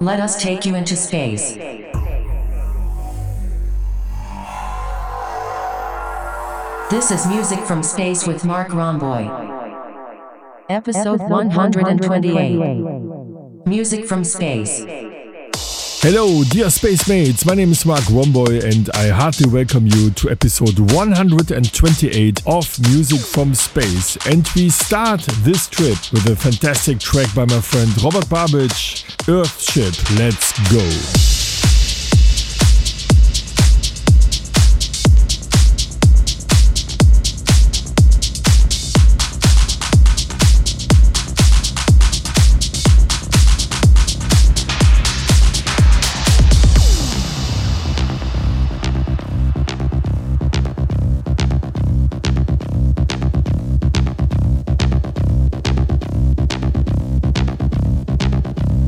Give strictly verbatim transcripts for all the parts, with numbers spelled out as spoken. Let us take you into space. This is Music from Space with Marc Romboy. Episode one twenty-eight. Music from Space. Hello, dear space mates. My name is Marc Romboy, and I heartily welcome you to episode one twenty-eight of Music from Space. And we start this trip with a fantastic track by my friend Robert Babicz, Earthship. Let's go.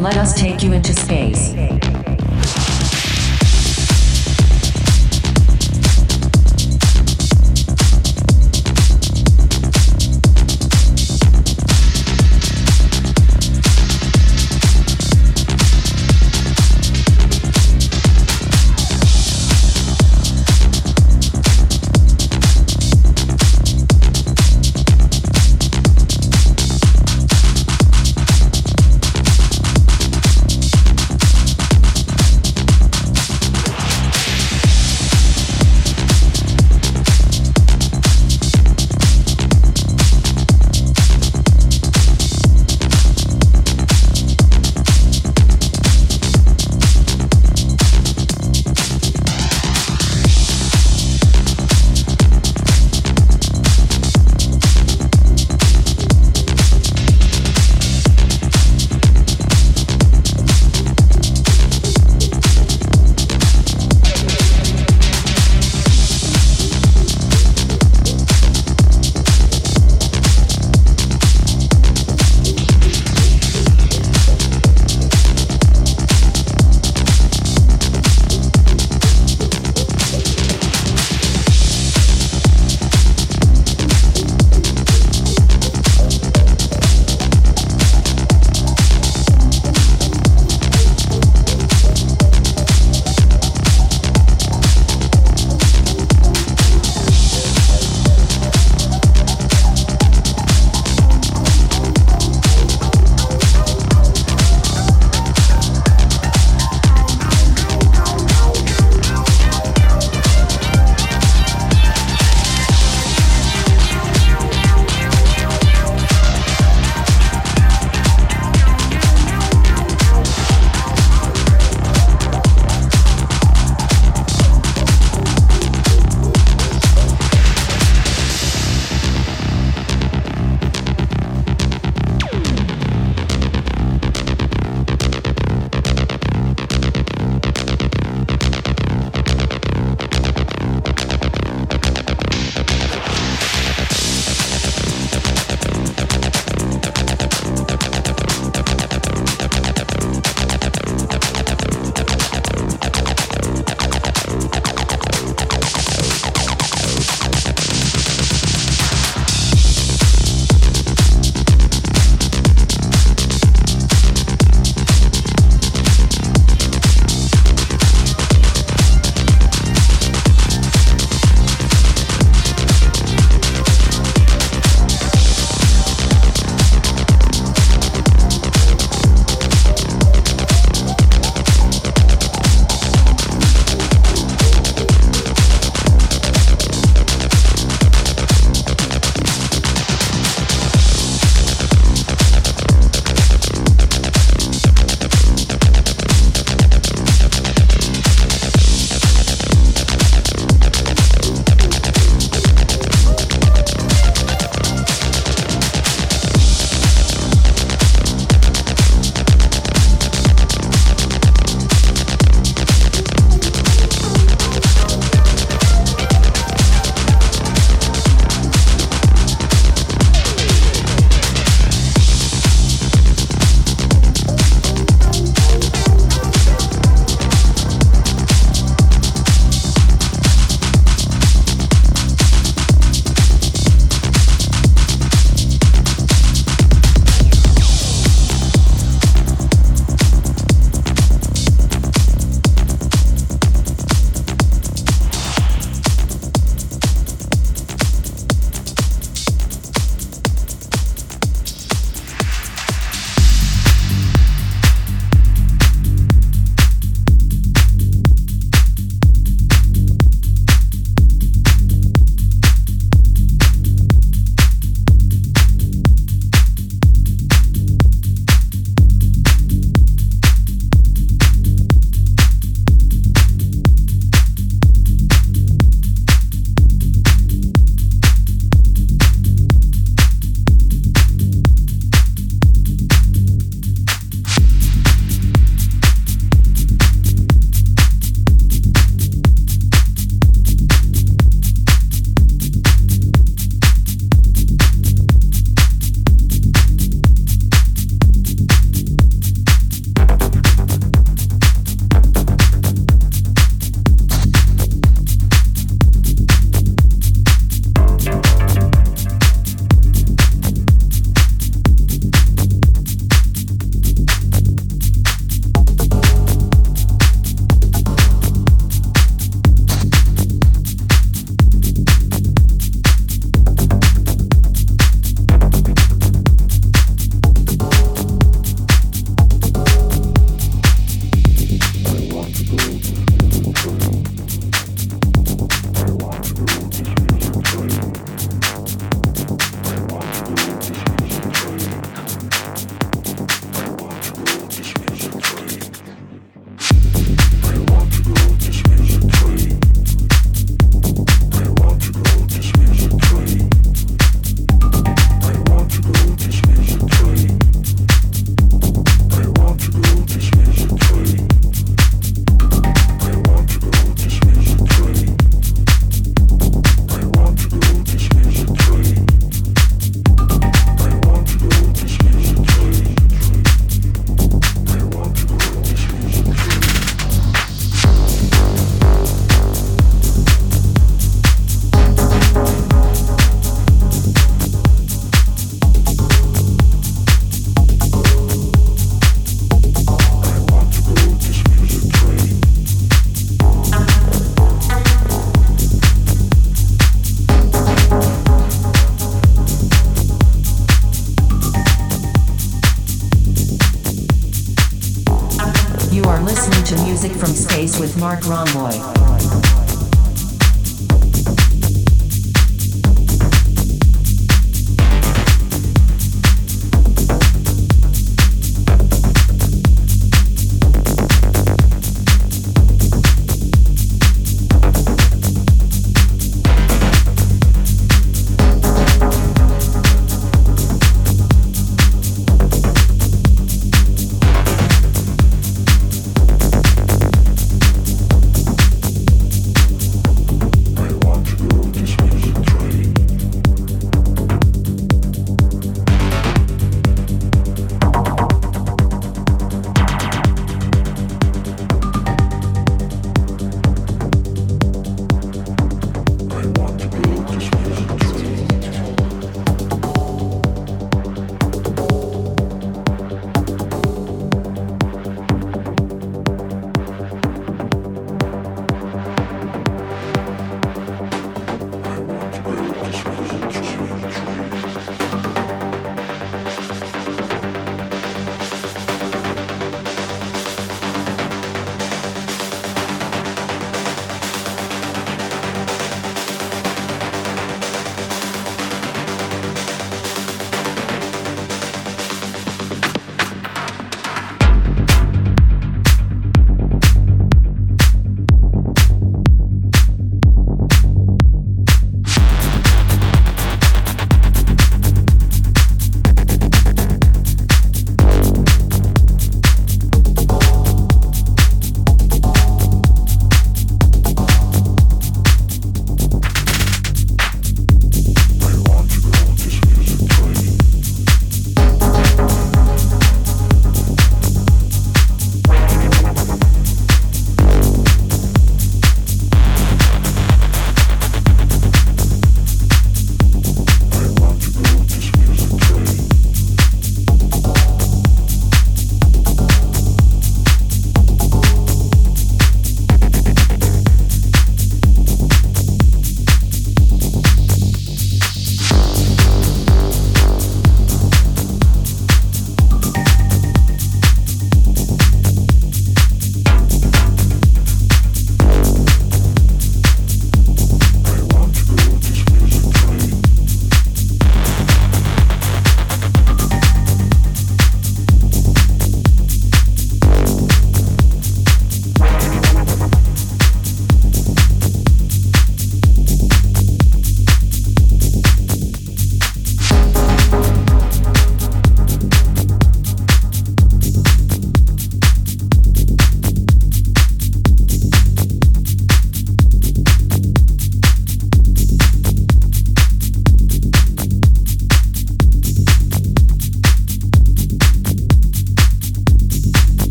Let us take you into space. You're listening to Music From Space with Marc Romboy.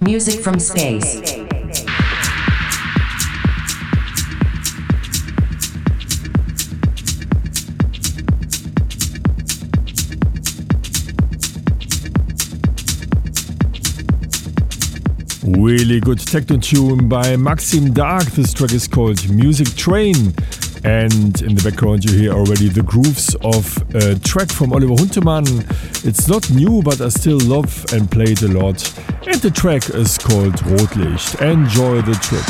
Music from space. Really good techno tune by Maksim Dark. This track is called Music Train. And in the background you hear already the grooves of a track from Oliver Huntemann. It's not new, but I still love and play it a lot. And the track is called Rotlicht. Enjoy the trip.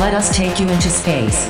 Let us take you into space.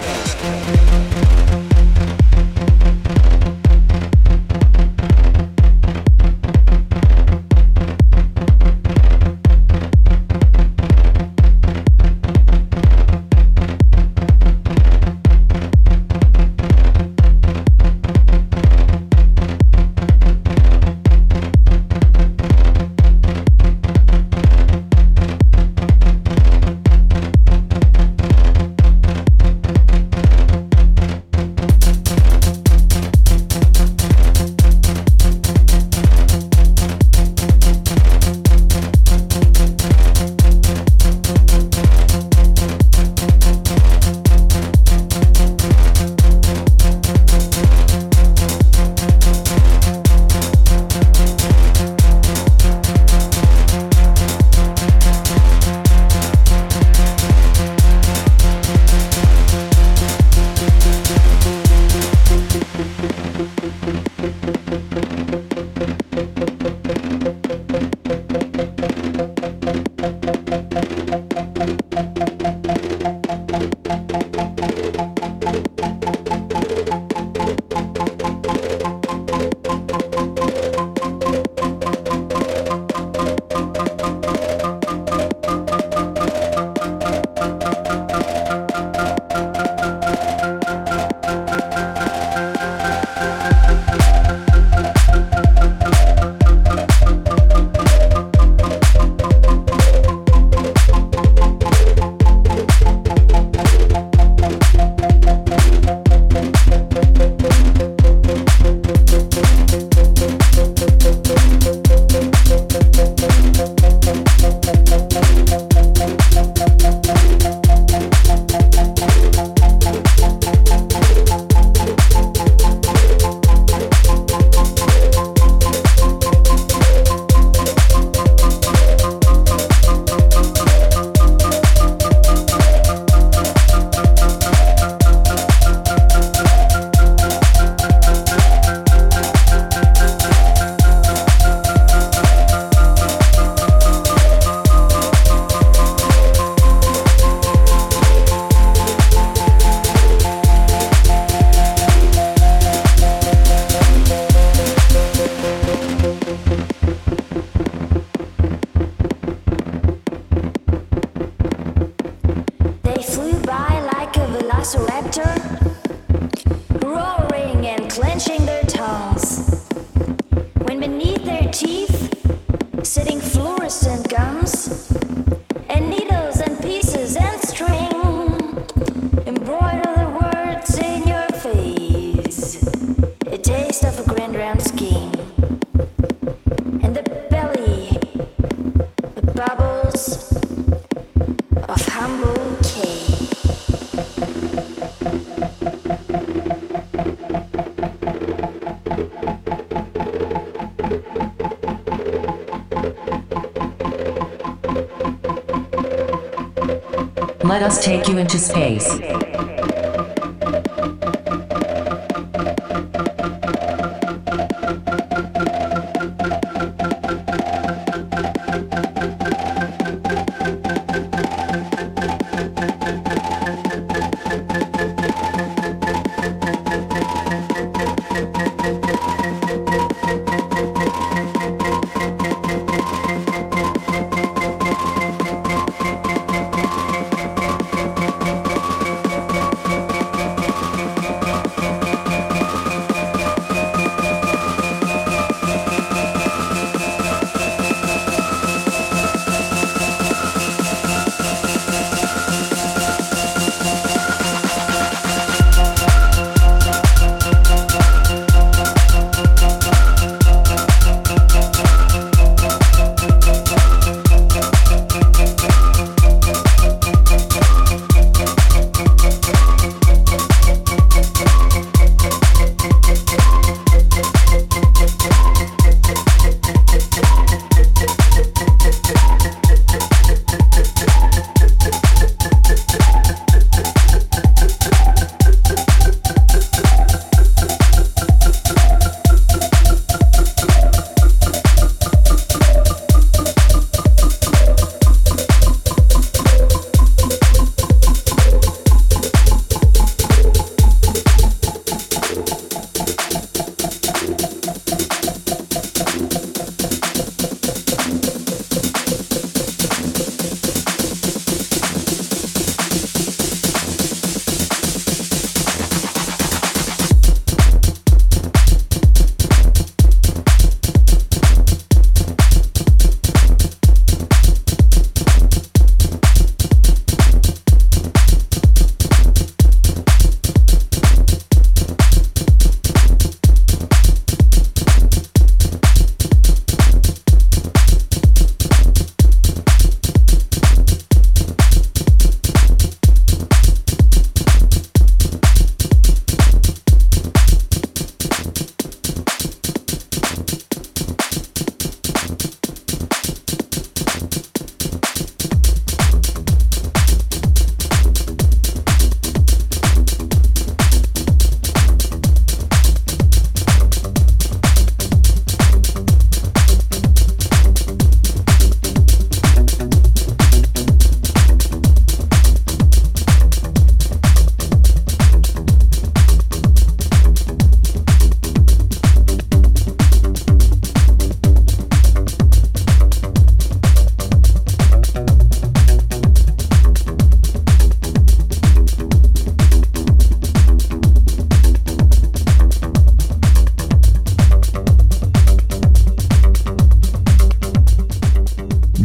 Let us take you into space.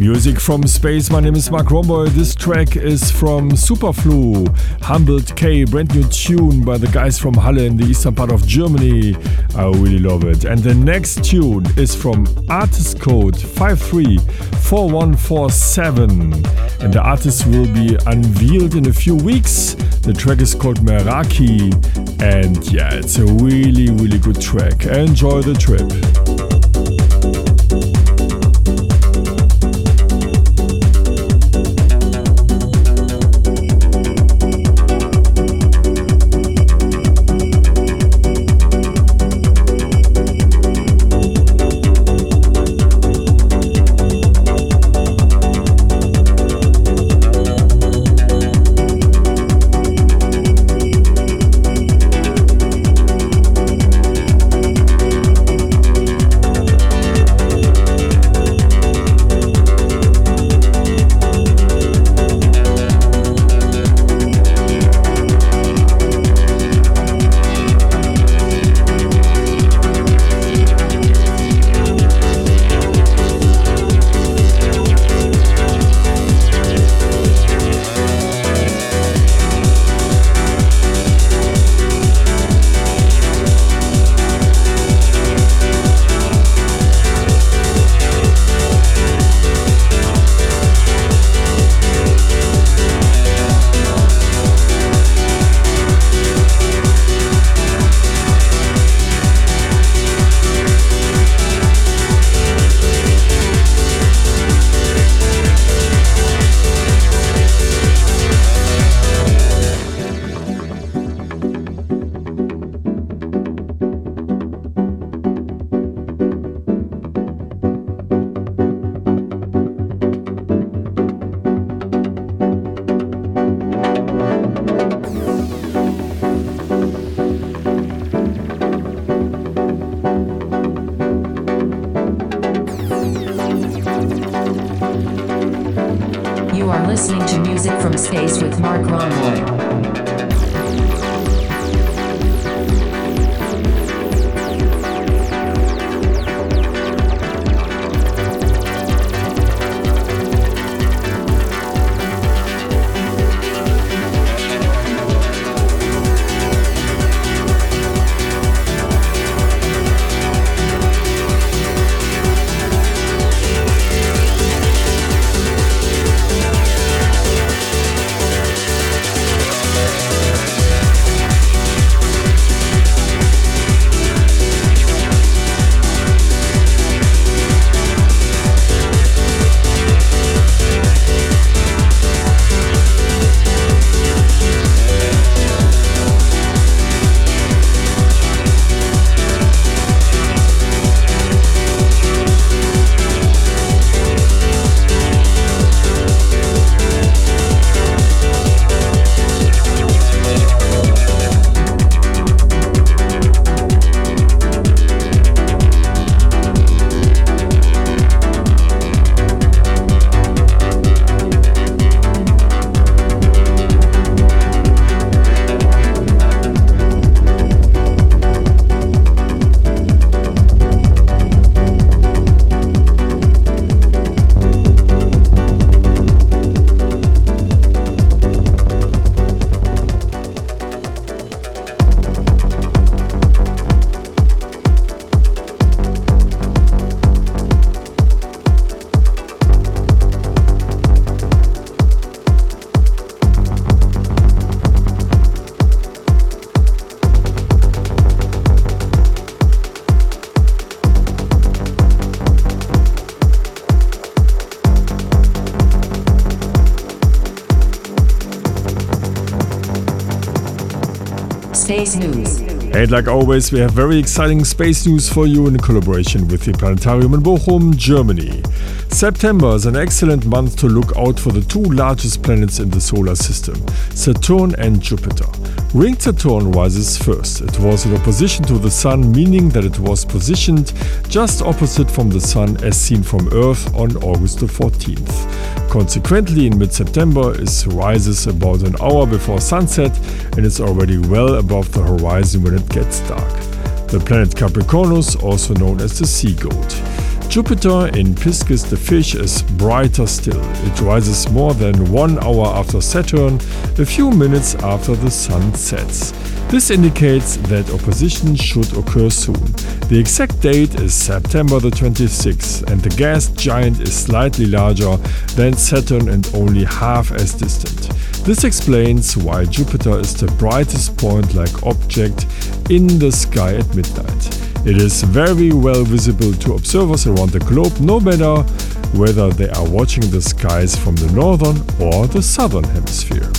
Music from Space. My name is Marc Romboy. This track is from Superflu, Humbled K, brand new tune by the guys from Halle in the eastern part of Germany. I really love it. And the next tune is from artist code five three four one four seven. And the artist will be unveiled in a few weeks. The track is called Meraki. And yeah, it's a really, really good track. Enjoy the trip. Space News. And like always, we have very exciting space news for you in collaboration with the Planetarium in Bochum, Germany. September is an excellent month to look out for the two largest planets in the solar system, Saturn and Jupiter. Ring Saturn rises first. It was in opposition to the Sun, meaning that it was positioned just opposite from the Sun as seen from Earth on August the fourteenth. Consequently, in mid-September, it rises about an hour before sunset and is already well above the horizon when it gets dark. The planet Capricornus, also known as the Sea Goat. Jupiter in Piscis the Fish is brighter still. It rises more than one hour after Saturn, a few minutes after the Sun sets. This indicates that opposition should occur soon. The exact date is September the twenty-sixth, and the gas giant is slightly larger than Saturn and only half as distant. This explains why Jupiter is the brightest point-like object in the sky at midnight. It is very well visible to observers around the globe, no matter whether they are watching the skies from the northern or the southern hemisphere.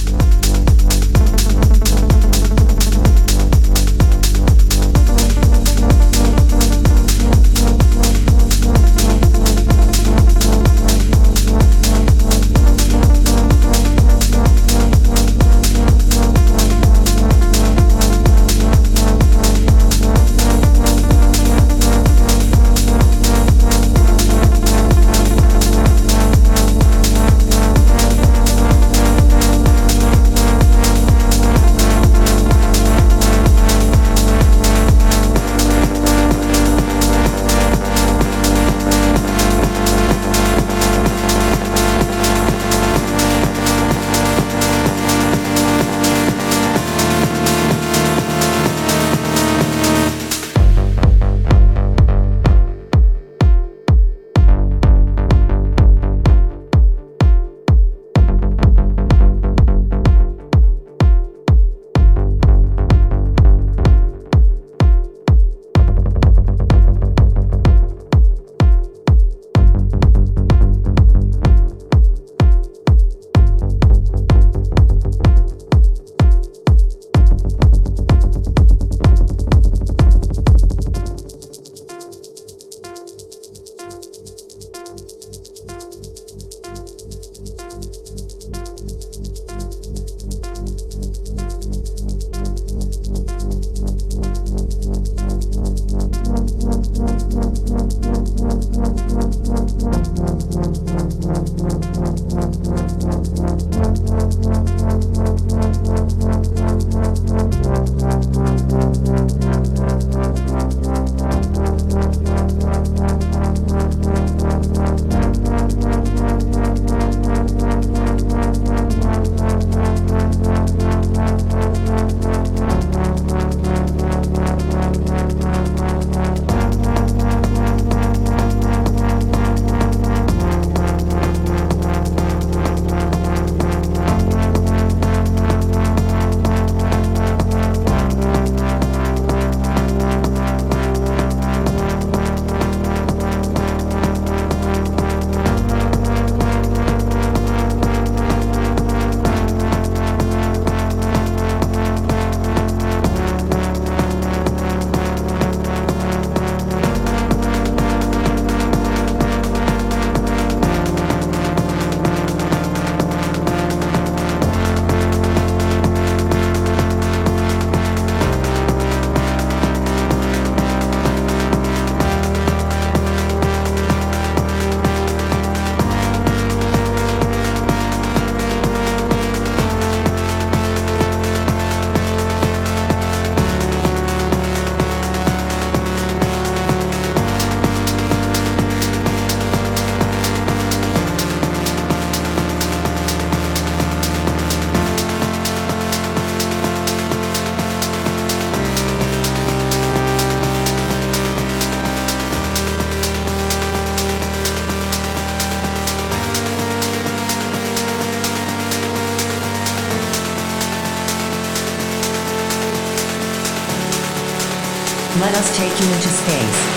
Let us take you into space.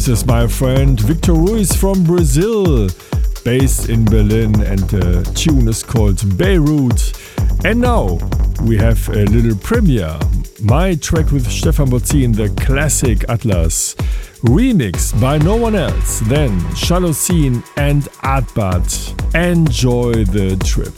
This is my friend Victor Ruiz from Brazil, based in Berlin, and the tune is called Beirut. And now we have a little premiere. My track with Stephan Bodzin, the classic Atlas, remixed by no one else than Shall Ocin and ARTBAT. Enjoy the trip.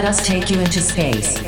Let us take you into space.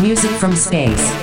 Music from Space.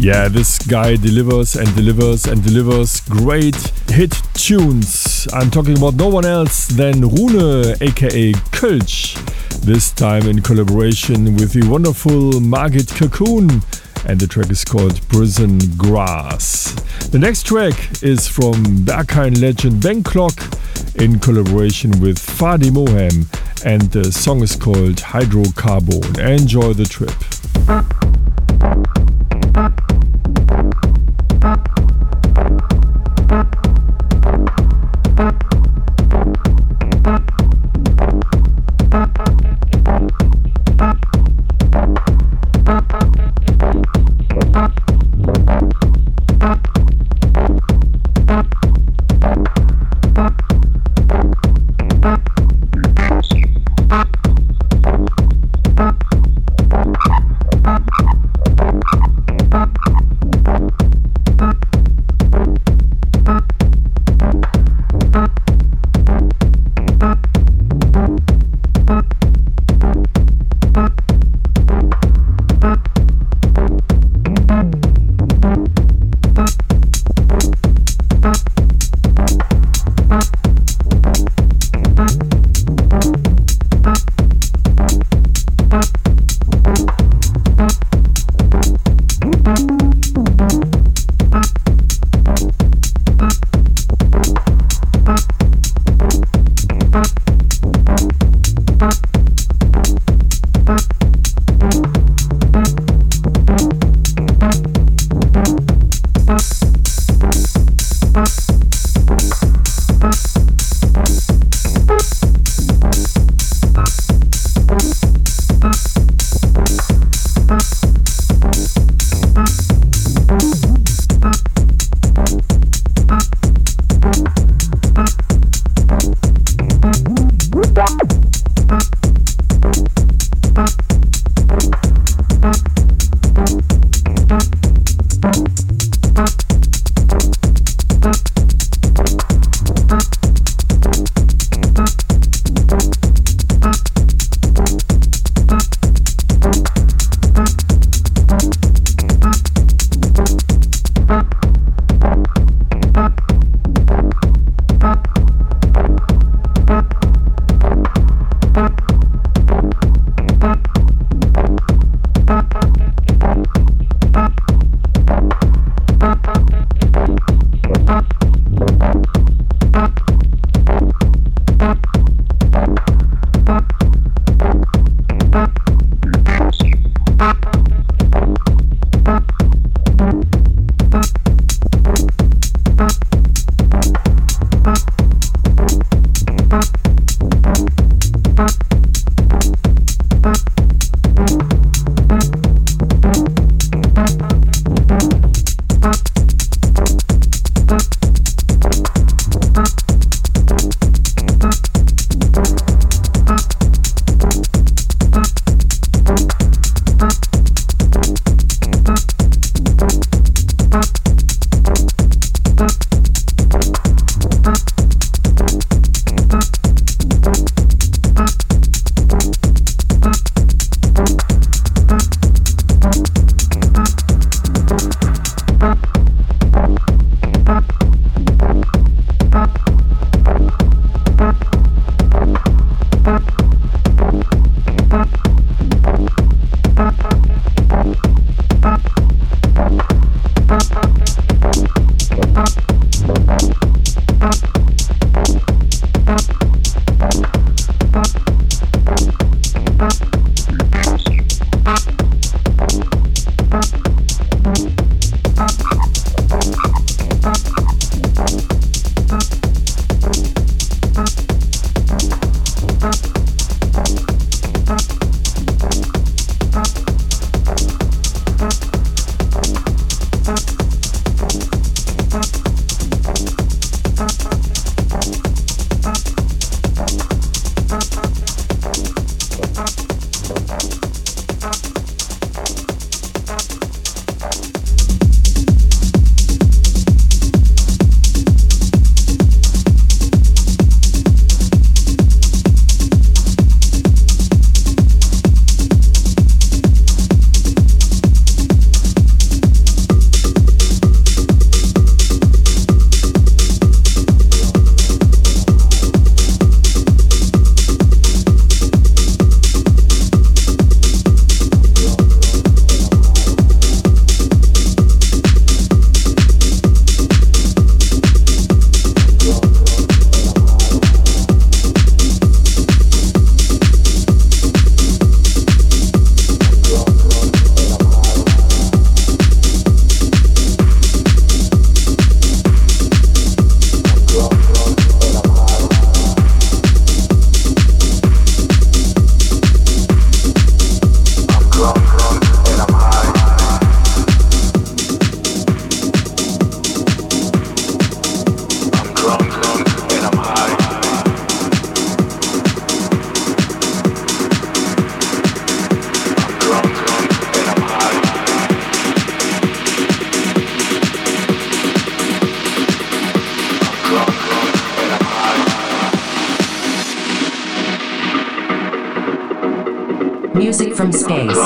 Yeah, this guy delivers and delivers and delivers great hit tunes. I'm talking about no one else than Rune, aka Kölsch, this time in collaboration with the wonderful Magit Cacoon, and the track is called Prison Grass. The next track is from Berghain legend Ben Klock in collaboration with Fadi Mohem, and the song is called Hydrocarbon. Enjoy the trip. Bye. Music from space.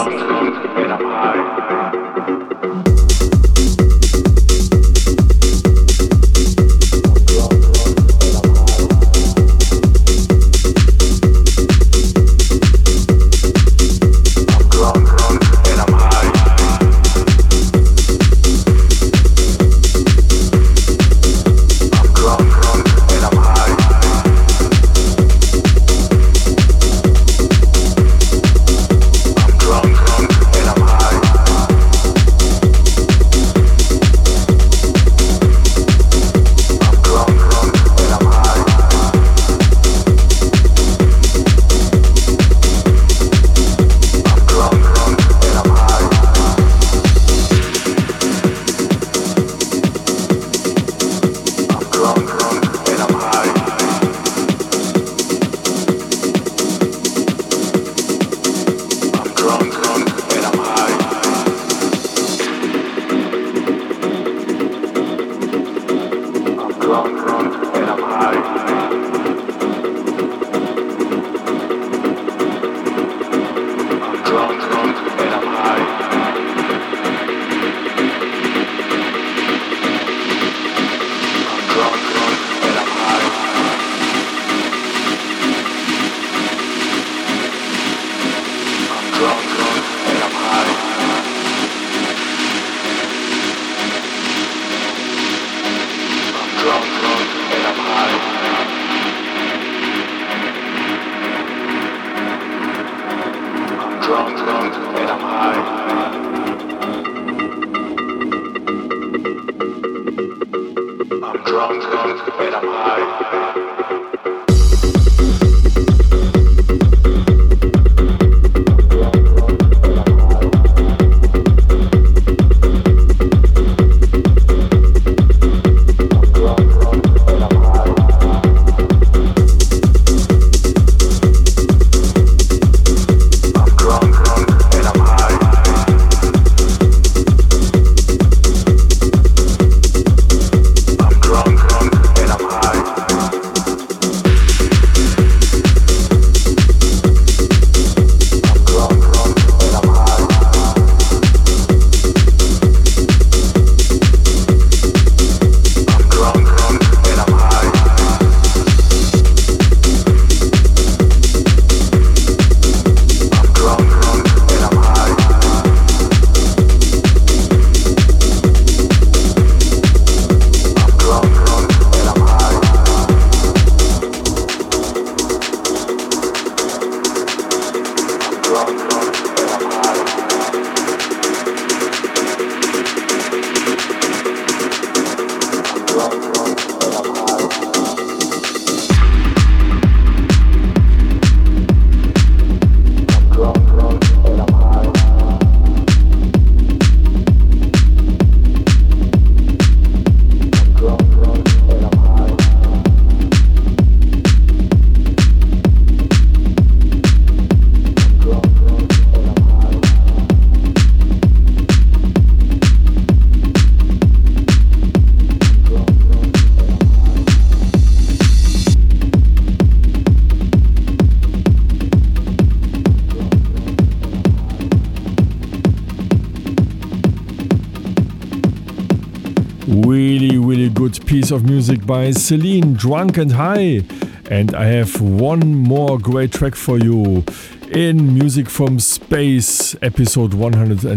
Piece of music by Celene, Drunk and High. And I have one more great track for you in Music from Space, episode one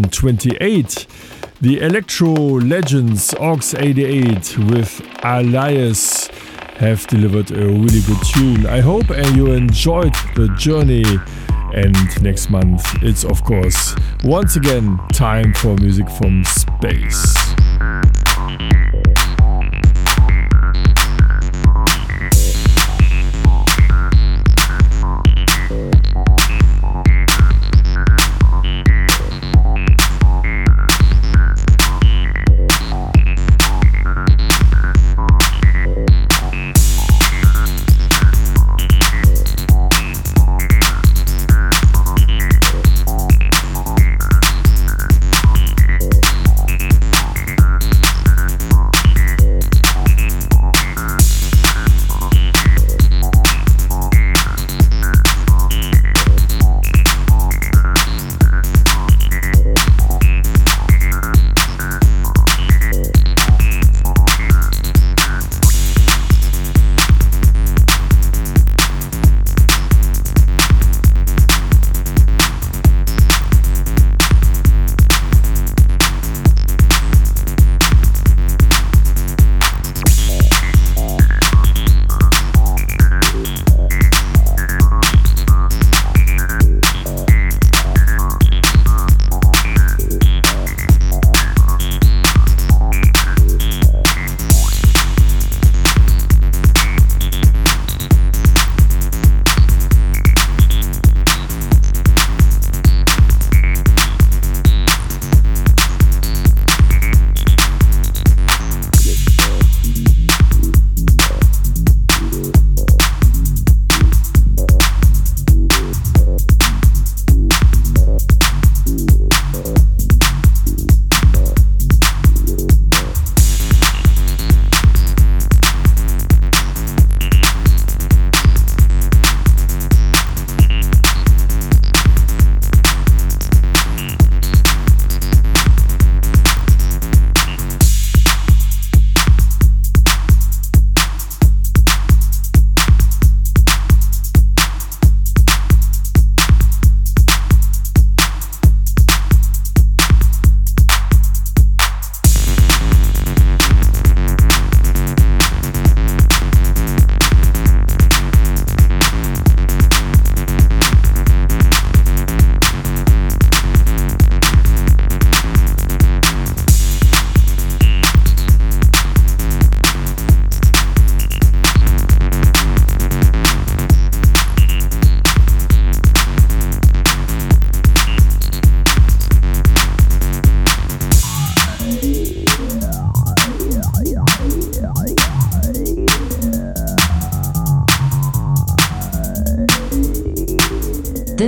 twenty-eight. The Electro Legends Aux eighty-eight with Alias have delivered a really good tune. I hope you enjoyed the journey. And next month, it's of course once again time for Music from Space.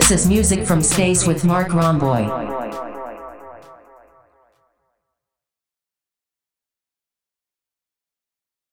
This is Music from Space with Marc Romboy.